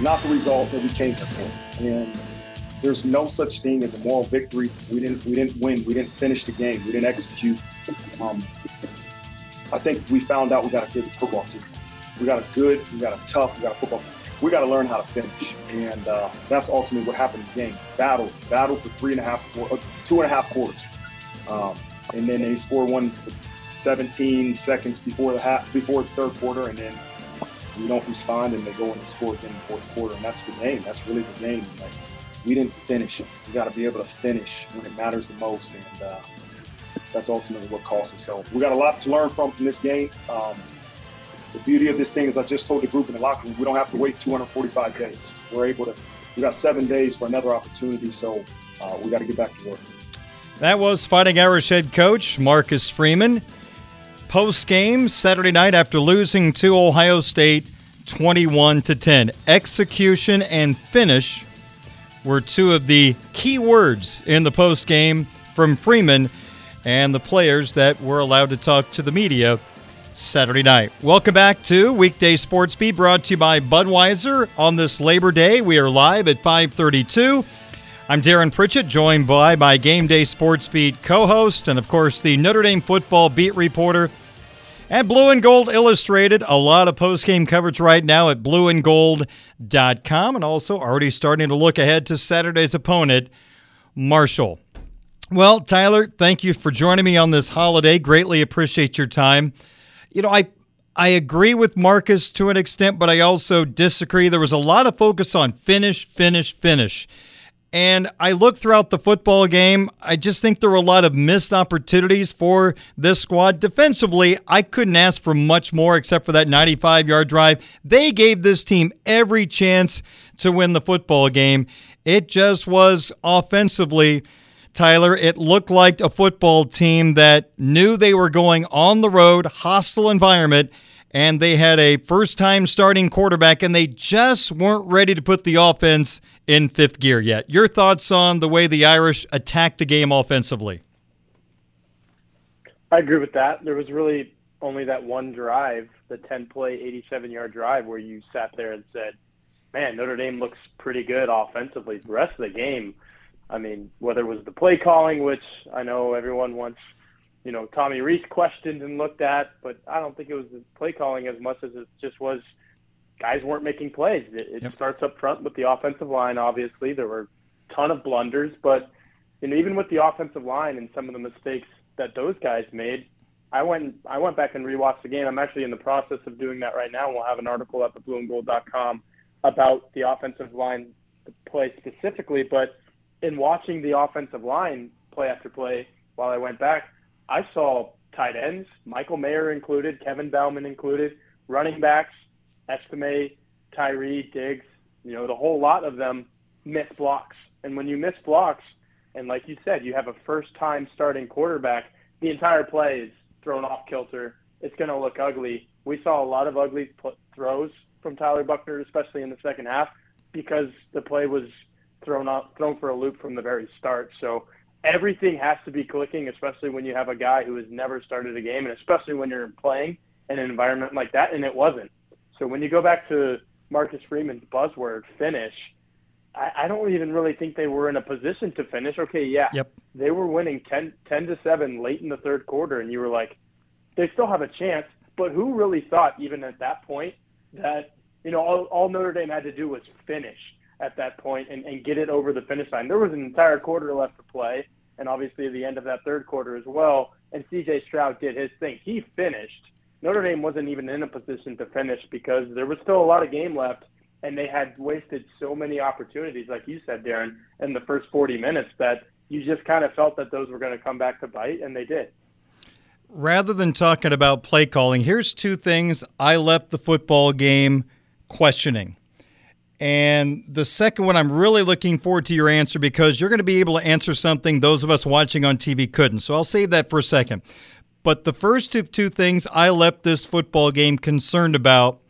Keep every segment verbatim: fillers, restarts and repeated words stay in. Not the result that we came for. And there's no such thing as a moral victory. We didn't, we didn't win. We didn't finish the game. We didn't execute. Um, I think we found out we got a good football team. We got a good, we got a tough, we got a football team. We got to learn how to finish. And uh, that's ultimately what happened in the game. Battle, battle for three and a half, four, two and a half quarters. Um, and then they scored one seventeen seconds before the half, before the third quarter. And then we don't respond, and they go in and score again in the fourth quarter. And that's the game. That's really the game. Like, we didn't finish. We got to be able to finish when it matters the most. And uh, that's ultimately what costs us. So we got a lot to learn from in this game. Um, the beauty of this thing is I just told the group in the locker room, we don't have to wait two hundred forty-five days. We're able to, we got seven days for another opportunity. So uh, we got to get back to work. That was Fighting Irish head coach Marcus Freeman. Post-game Saturday night after losing to Ohio State twenty-one to ten. Execution and finish were two of the key words in the post-game from Freeman and the players that were allowed to talk to the media Saturday night. Welcome back to Weekday Sports Beat, brought to you by Budweiser. On this Labor Day, we are live at five thirty-two. I'm Darren Pritchett, joined by my Game Day Sports Beat co-host and, of course, the Notre Dame football beat reporter at Blue and Gold Illustrated. A lot of post-game coverage right now at blue and gold dot com, and also already starting to look ahead to Saturday's opponent, Marshall. Well, Tyler, thank you for joining me on this holiday. Greatly appreciate your time. You know, I I agree with Marcus to an extent, but I also disagree. There was a lot of focus on finish, finish, finish. And I look throughout the football game, I just think there were a lot of missed opportunities for this squad. Defensively, I couldn't ask for much more except for that ninety-five-yard drive. They gave this team every chance to win the football game. It just was offensively, Tyler, it looked like a football team that knew they were going on the road, hostile environment, and they had a first-time starting quarterback, and they just weren't ready to put the offense in fifth gear yet. Your thoughts on the way the Irish attacked the game offensively? I agree with that. There was really only that one drive, the ten-play, eighty-seven-yard drive, where you sat there and said, man, Notre Dame looks pretty good offensively. The rest of the game, I mean, whether it was the play calling, which I know everyone wants – you know, Tommy Rees questioned and looked at, but I don't think it was the play calling as much as it just was guys weren't making plays. It, it yep. starts up front with the offensive line, obviously. There were a ton of blunders, but you know, even with the offensive line and some of the mistakes that those guys made, I went I went back and rewatched the game. I'm actually in the process of doing that right now. We'll have an article up at blue and gold dot com about the offensive line play specifically, but in watching the offensive line play after play while I went back, I saw tight ends, Michael Mayer included, Kevin Bauman included, running backs, Estime, Tyree, Diggs, you know, the whole lot of them miss blocks. And when you miss blocks, and like you said, you have a first-time starting quarterback, the entire play is thrown off kilter. It's going to look ugly. We saw a lot of ugly throws from Tyler Buckner, especially in the second half, because the play was thrown off, thrown for a loop from the very start. So everything has to be clicking, especially when you have a guy who has never started a game, and especially when you're playing in an environment like that, and it wasn't. So when you go back to Marcus Freeman's buzzword, finish, I, I don't even really think they were in a position to finish. Okay, yeah, yep. They were winning ten to seven late in the third quarter, and you were like, they still have a chance, but who really thought even at that point that, you know, all, all Notre Dame had to do was finish at that point and, and get it over the finish line. There was an entire quarter left to play, and obviously the end of that third quarter as well, and C J. Stroud did his thing. He finished. Notre Dame wasn't even in a position to finish because there was still a lot of game left, and they had wasted so many opportunities, like you said, Darren, in the first forty minutes that you just kind of felt that those were going to come back to bite, and they did. rather than talking about play calling, here's two things I left the football game questioning. And the second one, I'm really looking forward to your answer because you're going to be able to answer something those of us watching on T V couldn't. So I'll save that for a second. But the first of two things I left this football game concerned about,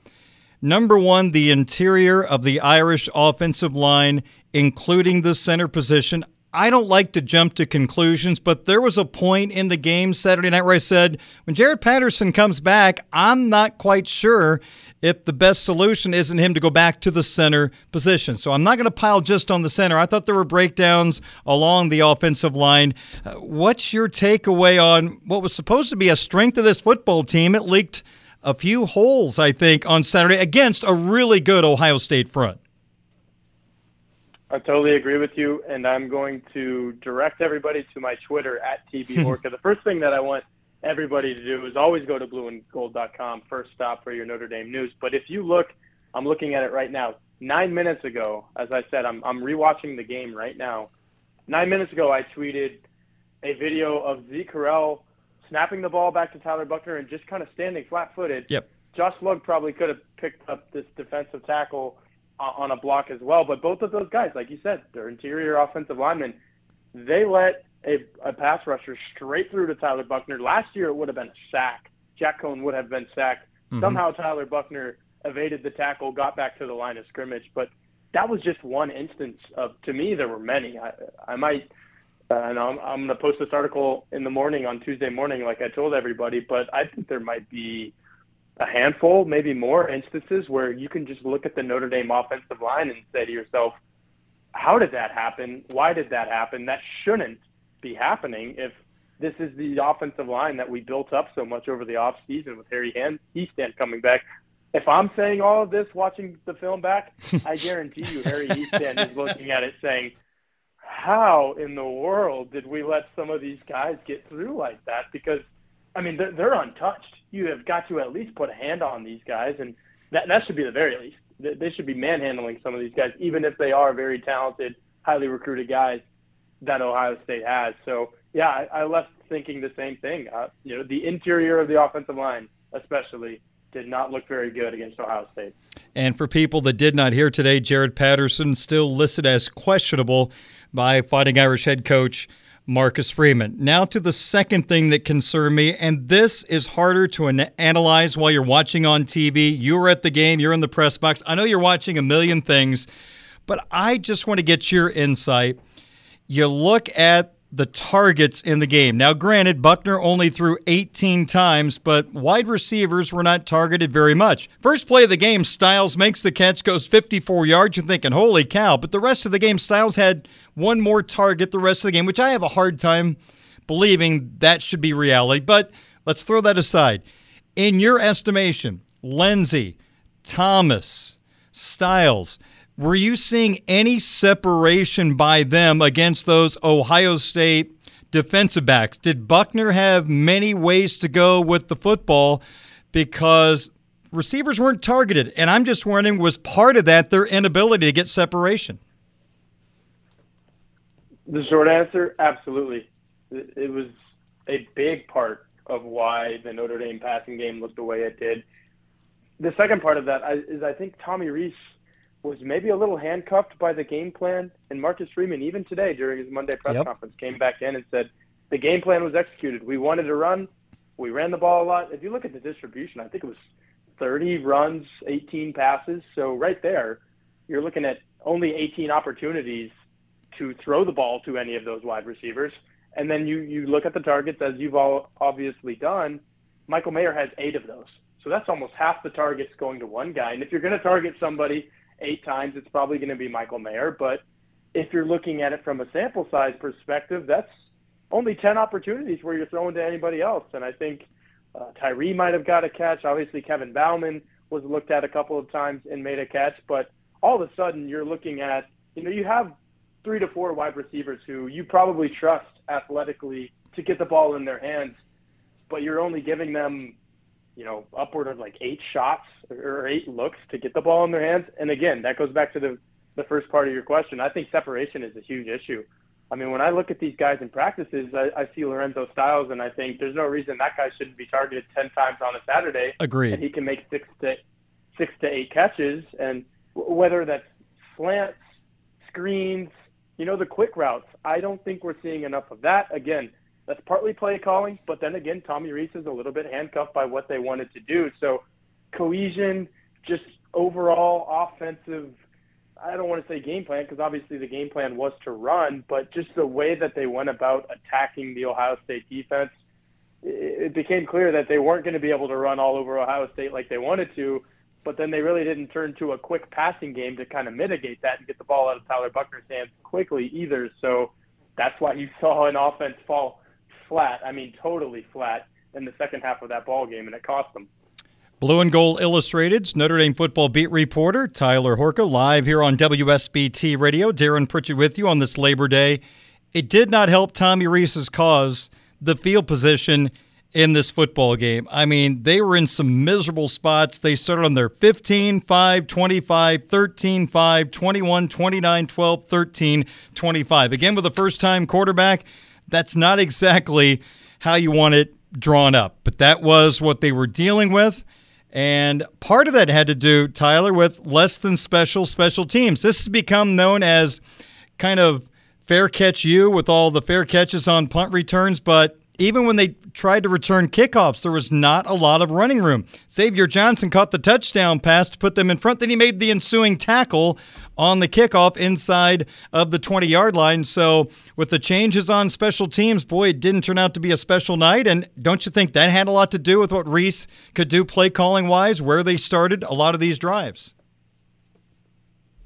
number one, the interior of the Irish offensive line, including the center position. I don't like to jump to conclusions, but there was a point in the game Saturday night where I said, when Jared Patterson comes back, I'm not quite sure if the best solution isn't him to go back to the center position. So I'm not going to pile just on the center. I thought there were breakdowns along the offensive line. Uh, what's your takeaway on what was supposed to be a strength of this football team? It leaked a few holes, I think, on Saturday against a really good Ohio State front. I totally agree with you, and I'm going to direct everybody to my Twitter, at T B Horka. The first thing that I want everybody to do is always go to blue and gold dot com, first stop for your Notre Dame news. But if you look, I'm looking at it right now, nine minutes ago, as I said, I'm, I'm rewatching the game right now. Nine minutes ago, I tweeted a video of Zeke Carrell snapping the ball back to Tyler Buckner and just kind of standing flat-footed. Yep. Josh Lugg probably could have picked up this defensive tackle on a block as well, but both of those guys, like you said, they're interior offensive linemen. They let a, a pass rusher straight through to Tyler Buckner. Last year it would have been a sack. Jack Coan would have been sacked. Mm-hmm. Somehow Tyler Buckner evaded the tackle, got back to the line of scrimmage, but that was just one instance of, to me, there were many. I, I might, uh, and I'm, I'm going to post this article in the morning on Tuesday morning, like I told everybody, but I think there might be a handful, maybe more instances where you can just look at the Notre Dame offensive line and say to yourself, how did that happen? Why did that happen? That shouldn't be happening if this is the offensive line that we built up so much over the offseason with Harry Hestand coming back. If I'm saying all of this, watching the film back, I guarantee you Harry Hestand is looking at it saying, how in the world did we let some of these guys get through like that? Because I mean, they're, they're untouched. You have got to at least put a hand on these guys, and that, that should be the very least. They, they should be manhandling some of these guys, even if they are very talented, highly recruited guys that Ohio State has. So, yeah, I, I left thinking the same thing. Uh, you know, the interior of the offensive line especially did not look very good against Ohio State. And for people that did not hear today, Jared Patterson still listed as questionable by Fighting Irish head coach Marcus Freeman. Now to the second thing that concerned me, and this is harder to an- analyze while you're watching on T V. You were at the game. You're in the press box. I know you're watching a million things, but I just want to get your insight. You look at the targets in the game. Now, granted, Buckner only threw eighteen times, but wide receivers were not targeted very much. First play of the game, Styles makes the catch, goes fifty-four yards. You're thinking, holy cow. But the rest of the game, Styles had one more target the rest of the game, which I have a hard time believing that should be reality. But let's throw that aside. In your estimation, Lindsey, Thomas, Styles, were you seeing any separation by them against those Ohio State defensive backs? Did Buckner have many ways to go with the football because receivers weren't targeted? And I'm just wondering, was part of that their inability to get separation? The short answer, absolutely. It was a big part of why the Notre Dame passing game looked the way it did. The second part of that is I think Tommy Rees was maybe a little handcuffed by the game plan. And Marcus Freeman, even today during his Monday press yep. conference, came back in and said, the game plan was executed. We wanted to run. We ran the ball a lot. If you look at the distribution, I think it was thirty runs, eighteen passes. So right there, you're looking at only eighteen opportunities to throw the ball to any of those wide receivers. And then you, you look at the targets, as you've all obviously done. Michael Mayer has eight of those. So that's almost half the targets going to one guy. And if you're going to target somebody eight times, it's probably going to be Michael Mayer. But if you're looking at it from a sample size perspective, that's only ten opportunities where you're throwing to anybody else. And I think uh, Tyree might have got a catch. Obviously, Kevin Bauman was looked at a couple of times and made a catch. But all of a sudden, you're looking at, you know, you have three to four wide receivers who you probably trust athletically to get the ball in their hands, but you're only giving them, you know, upward of like eight shots or eight looks to get the ball in their hands. And again, that goes back to the the first part of your question. I think separation is a huge issue. I mean, when I look at these guys in practices, I, I see Lorenzo Styles, and I think there's no reason that guy shouldn't be targeted ten times on a Saturday. Agreed. And he can make six to six to eight catches, and w- whether that's slants, screens, you know, the quick routes, I don't think we're seeing enough of that. Again, that's partly play calling, but then again, Tommy Rees is a little bit handcuffed by what they wanted to do. So cohesion, just overall offensive, I don't want to say game plan, because obviously the game plan was to run, but just the way that they went about attacking the Ohio State defense, it became clear that they weren't going to be able to run all over Ohio State like they wanted to, but then they really didn't turn to a quick passing game to kind of mitigate that and get the ball out of Tyler Buckner's hands quickly either. So that's why you saw an offense fall flat, I mean totally flat, in the second half of that ball game, and it cost them. Blue and Gold Illustrated's Notre Dame football beat reporter Tyler Horka live here on W S B T Radio. Darren Pritchett with you on this Labor Day. It did not help Tommy Rees's cause, the field position in this football game. I mean, they were in some miserable spots. They started on their fifteen five, twenty-five, thirteen five, twenty-one, twenty-nine, twelve, thirteen, twenty-five. Again, with a first-time quarterback, that's not exactly how you want it drawn up. But that was what they were dealing with. And part of that had to do, Tyler, with less than special special teams. This has become known as kind of fair catch you with all the fair catches on punt returns. But even when they tried to return kickoffs, there was not a lot of running room. Xavier Johnson caught the touchdown pass to put them in front. Then he made the ensuing tackle on the kickoff inside of the twenty-yard line. So with the changes on special teams, boy, it didn't turn out to be a special night. And don't you think that had a lot to do with what Rees could do play calling-wise, where they started a lot of these drives?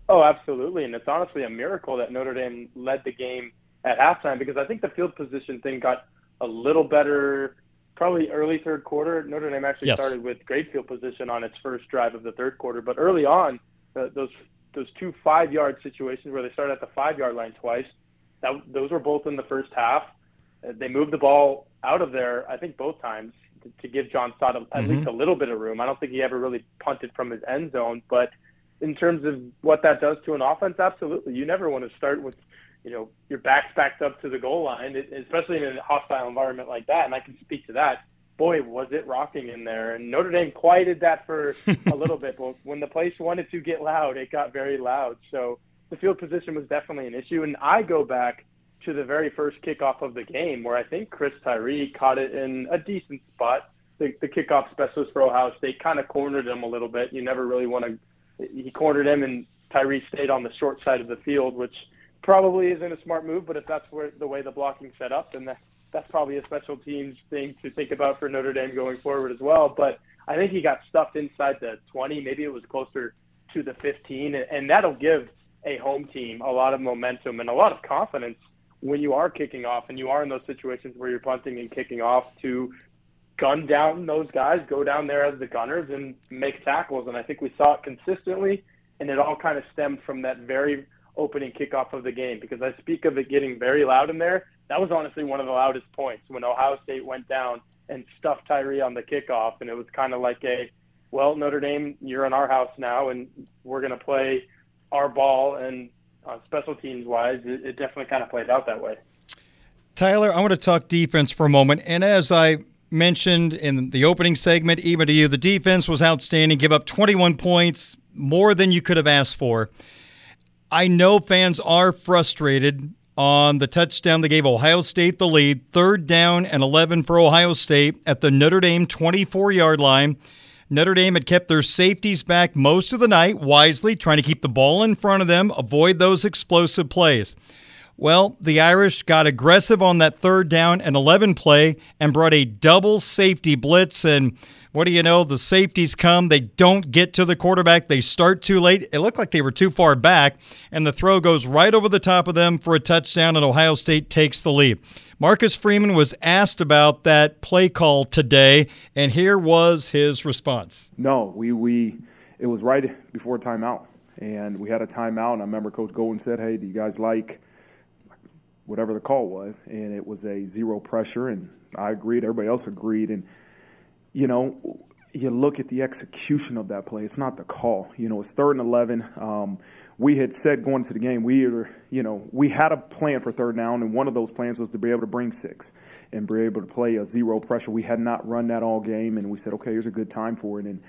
Oh, absolutely. And it's honestly a miracle that Notre Dame led the game at halftime, because I think the field position thing got a little better probably early third quarter. Notre Dame actually yes. started with great field position on its first drive of the third quarter. But early on, the, those those two five-yard situations where they started at the five-yard line twice, that, those were both in the first half. They moved the ball out of there, I think, both times to, to give John Stott at mm-hmm. least a little bit of room. I don't think he ever really punted from his end zone. But in terms of what that does to an offense, absolutely. You never want to start with, you know, your back's backed up to the goal line, especially in a hostile environment like that. And I can speak to that. Boy, was it rocking in there. And Notre Dame quieted that for a little bit. But when the place wanted to get loud, it got very loud. So the field position was definitely an issue. And I go back to the very first kickoff of the game, where I think Chris Tyree caught it in a decent spot. The, the kickoff specialist for Ohio State kind of cornered him a little bit. You never really want to – he cornered him, and Tyree stayed on the short side of the field, which – probably isn't a smart move, but if that's where the way the blocking set up, then that, that's probably a special teams thing to think about for Notre Dame going forward as well. But I think he got stuffed inside the twenty. Maybe it was closer to the fifteen, and, and that'll give a home team a lot of momentum and a lot of confidence when you are kicking off and you are in those situations where you're punting and kicking off, to gun down those guys, go down there as the gunners and make tackles. And I think we saw it consistently, and it all kind of stemmed from that very – opening kickoff of the game, because I speak of it getting very loud in there. That was honestly one of the loudest points, when Ohio State went down and stuffed Tyree on the kickoff, and it was kind of like a, well, Notre Dame, you're in our house now, and we're going to play our ball. And uh, special teams wise, it, it definitely kind of played out that way. Tyler, I want to talk defense for a moment, and as I mentioned in the opening segment, even to you, the defense was outstanding. Give up twenty-one points, more than you could have asked for. I know fans are frustrated on the touchdown that gave Ohio State the lead. Third down and eleven for Ohio State at the Notre Dame twenty-four-yard line. Notre Dame had kept their safeties back most of the night, wisely, trying to keep the ball in front of them, avoid those explosive plays. Well, the Irish got aggressive on that third down and eleven play and brought a double safety blitz, and what do you know? The safeties come. They don't get to the quarterback. They start too late. It looked like they were too far back, and the throw goes right over the top of them for a touchdown, and Ohio State takes the lead. Marcus Freeman was asked about that play call today, and here was his response. No, we, we it was right before timeout, and we had a timeout, and I remember Coach Golden said, hey, do you guys like whatever the call was? And it was a zero pressure, and I agreed. Everybody else agreed, and you know, you look at the execution of that play. It's not the call. You know, it's third and eleven. Um, we had said going into the game, we were, you know, we had a plan for third down, and one of those plans was to be able to bring six and be able to play a zero pressure. We had not run that all game, and we said, okay, here's a good time for it. And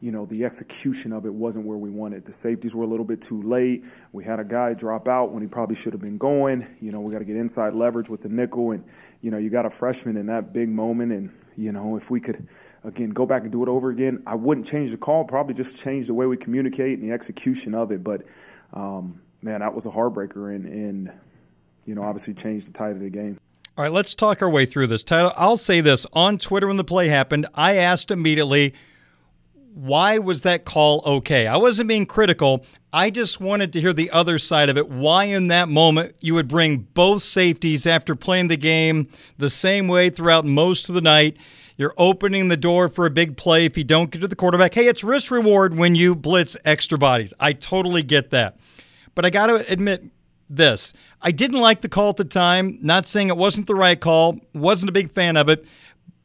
you know, the execution of it wasn't where we wanted. The safeties were a little bit too late. We had a guy drop out when he probably should have been going. You know, we got to get inside leverage with the nickel. And, you know, you got a freshman in that big moment. And, you know, if we could, again, go back and do it over again, I wouldn't change the call. Probably just change the way we communicate and the execution of it. But, um, man, that was a heartbreaker and, and, you know, obviously changed the tide of the game. All right, let's talk our way through this. Tyler, I'll say this. On Twitter when the play happened, I asked immediately, why was that call okay? I wasn't being critical. I just wanted to hear the other side of it. Why in that moment you would bring both safeties after playing the game the same way throughout most of the night. You're opening the door for a big play if you don't get to the quarterback. Hey, it's risk reward when you blitz extra bodies. I totally get that. But I got to admit this. I didn't like the call at the time. Not saying it wasn't the right call. Wasn't a big fan of it.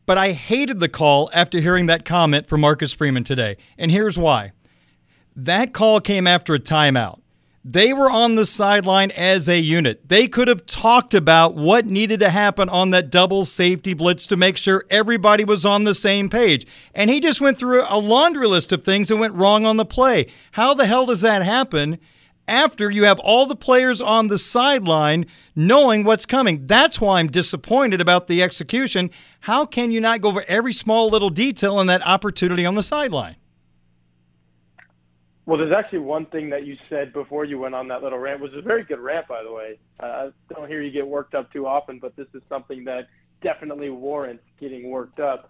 But I hated the call after hearing that comment from Marcus Freeman today. And here's why. That call came after a timeout. They were on the sideline as a unit. They could have talked about what needed to happen on that double safety blitz to make sure everybody was on the same page. And he just went through a laundry list of things that went wrong on the play. How the hell does that happen after you have all the players on the sideline knowing what's coming? That's why I'm disappointed about the execution. How can you not go over every small little detail in that opportunity on the sideline? Well, there's actually one thing that you said before you went on that little rant, which was a very good rant, by the way. Uh, I don't hear you get worked up too often, but this is something that definitely warrants getting worked up.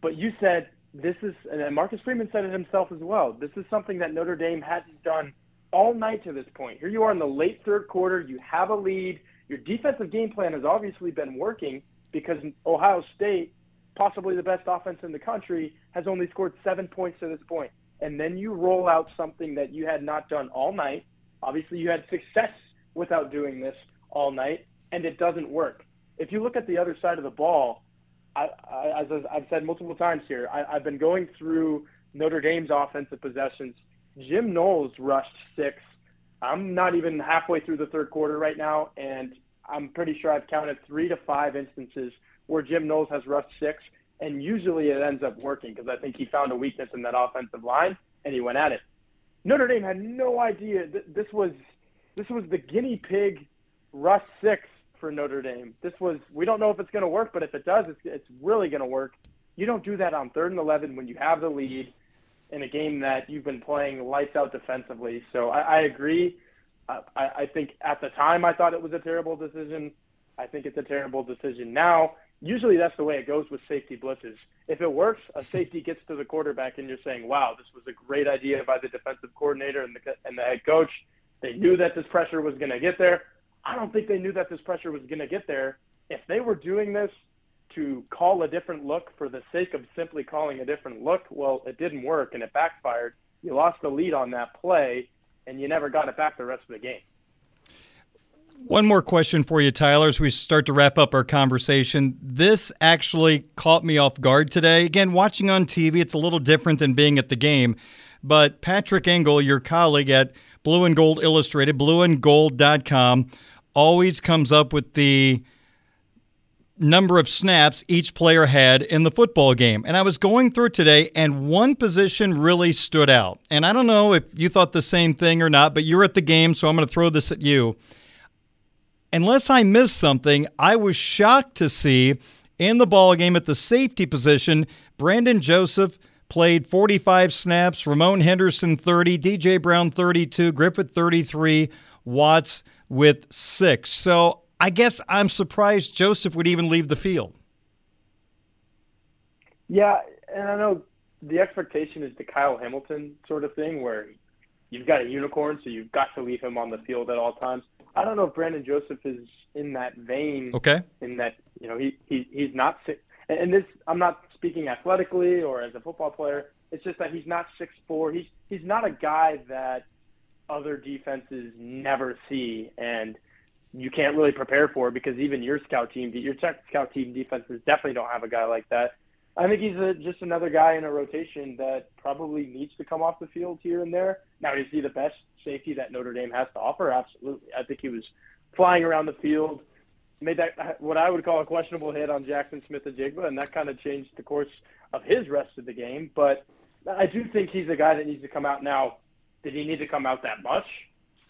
But you said this is, and Marcus Freeman said it himself as well, this is something that Notre Dame hadn't done all night to this point. Here you are in the late third quarter. You have a lead. Your defensive game plan has obviously been working because Ohio State, possibly the best offense in the country, has only scored seven points to this point. And then you roll out something that you had not done all night. Obviously, you had success without doing this all night, and it doesn't work. If you look at the other side of the ball, I, I, as I've said multiple times here, I, I've been going through Notre Dame's offensive possessions. Jim Knowles rushed six. I'm not even halfway through the third quarter right now, and I'm pretty sure I've counted three to five instances where Jim Knowles has rushed six, and usually it ends up working because I think he found a weakness in that offensive line, and he went at it. Notre Dame had no idea. This was this was the guinea pig rush six for Notre Dame. This was, we don't know if it's going to work, but if it does, it's, it's really going to work. You don't do that on third and eleven when you have the lead in a game that you've been playing lights out defensively. So I, I agree. I, I think at the time I thought it was a terrible decision. I think it's a terrible decision now. Usually that's the way it goes with safety blitzes. If it works, a safety gets to the quarterback and you're saying, wow, this was a great idea by the defensive coordinator and the, and the head coach. They knew that this pressure was going to get there. I don't think they knew that this pressure was going to get there. If they were doing this to call a different look for the sake of simply calling a different look, well, it didn't work and it backfired. You lost the lead on that play and you never got it back the rest of the game. One more question for you, Tyler, as we start to wrap up our conversation. This actually caught me off guard today. Again, watching on T V, it's a little different than being at the game. But Patrick Engel, your colleague at Blue and Gold Illustrated, blue and gold dot com, always comes up with the number of snaps each player had in the football game. And I was going through today, and one position really stood out. And I don't know if you thought the same thing or not, but you're at the game, so I'm going to throw this at you. Unless I missed something, I was shocked to see in the ball game at the safety position, Brandon Joseph played forty-five snaps, Ramon Henderson thirty, D J Brown thirty-two, Griffith thirty-three, Watts with six. So I guess I'm surprised Joseph would even leave the field. Yeah, and I know the expectation is the Kyle Hamilton sort of thing where you've got a unicorn, so you've got to leave him on the field at all times. I don't know if Brandon Joseph is in that vein. Okay. In that, you know, he, he he's not – and this I'm not speaking athletically or as a football player. It's just that he's not six foot four. He's, he's not a guy that other defenses never see, and – you can't really prepare for it because even your scout team, your tech scout team defenses definitely don't have a guy like that. I think he's a, just another guy in a rotation that probably needs to come off the field here and there. Now, is he the best safety that Notre Dame has to offer? Absolutely. I think he was flying around the field, made that what I would call a questionable hit on Jackson Smith-Njigba, and that kind of changed the course of his rest of the game. But I do think he's a guy that needs to come out now. Did he need to come out that much?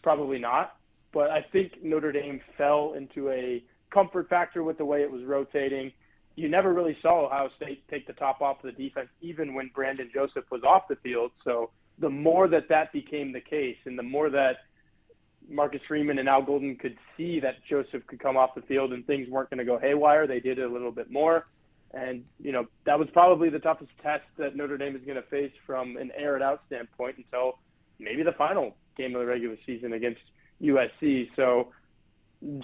Probably not. But I think Notre Dame fell into a comfort factor with the way it was rotating. You never really saw Ohio State take the top off the defense, even when Brandon Joseph was off the field. So the more that that became the case, and the more that Marcus Freeman and Al Golden could see that Joseph could come off the field and things weren't going to go haywire, they did it a little bit more. And, you know, that was probably the toughest test that Notre Dame is going to face from an air-it-out standpoint until maybe the final game of the regular season against U S C. So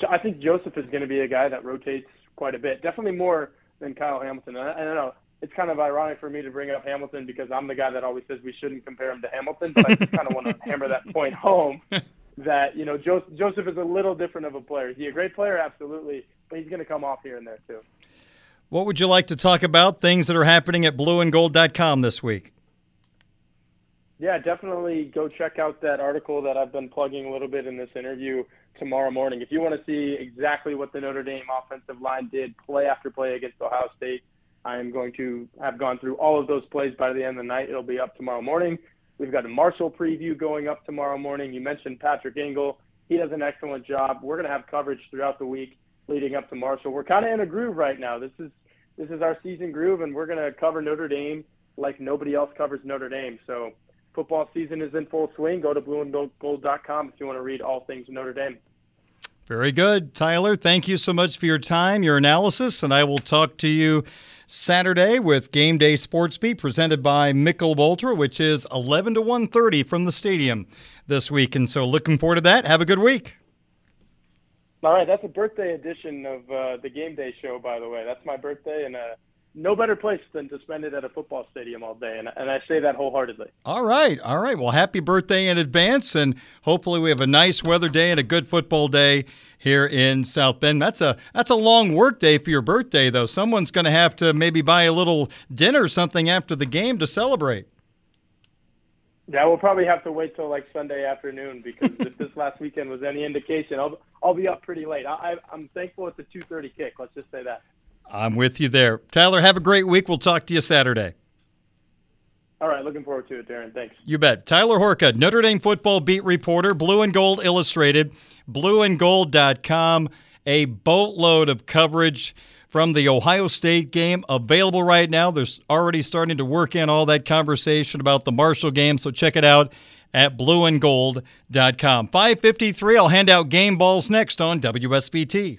I think Joseph is going to be a guy that rotates quite a bit, definitely more than Kyle Hamilton. I, I don't know. It's kind of ironic for me to bring up Hamilton because I'm the guy that always says we shouldn't compare him to Hamilton, but I just kind of want to hammer that point home that, you know, jo- Joseph is a little different of a player. Is he a great player? Absolutely. But he's going to come off here and there too. What would you like to talk about? Things that are happening at blue and gold dot com this week? Yeah, definitely go check out that article that I've been plugging a little bit in this interview tomorrow morning. If you want to see exactly what the Notre Dame offensive line did play after play against Ohio State, I am going to have gone through all of those plays by the end of the night. It'll be up tomorrow morning. We've got a Marshall preview going up tomorrow morning. You mentioned Patrick Engel. He does an excellent job. We're going to have coverage throughout the week leading up to Marshall. We're kind of in a groove right now. This is this is our season groove, and we're going to cover Notre Dame like nobody else covers Notre Dame. So football season is in full swing. Go to blue and gold dot com if you want to read all things Notre Dame. Very good. Tyler, thank you so much for your time, your analysis, and I will talk to you Saturday with Game Day Sports Beat presented by Michelob Ultra, which is eleven to one thirty from the stadium this week. And so looking forward to that. Have a good week. All right. That's a birthday edition of uh, the Game Day show, by the way. That's my birthday, and uh no better place than to spend it at a football stadium all day, and, and I say that wholeheartedly. All right, all right. Well, happy birthday in advance, and hopefully we have a nice weather day and a good football day here in South Bend. That's a that's a long work day for your birthday, though. Someone's going to have to maybe buy a little dinner or something after the game to celebrate. Yeah, we'll probably have to wait till like Sunday afternoon because if this last weekend was any indication, I'll I'll be up pretty late. I, I, I'm thankful it's a two thirty kick. Let's just say that. I'm with you there. Tyler, have a great week. We'll talk to you Saturday. All right, looking forward to it, Darren. Thanks. You bet. Tyler Horka, Notre Dame football beat reporter, Blue and Gold Illustrated, blue and gold dot com. A boatload of coverage from the Ohio State game available right now. They're already starting to work in all that conversation about the Marshall game, so check it out at blue and gold dot com. five fifty-three, I'll hand out game balls next on W S B T.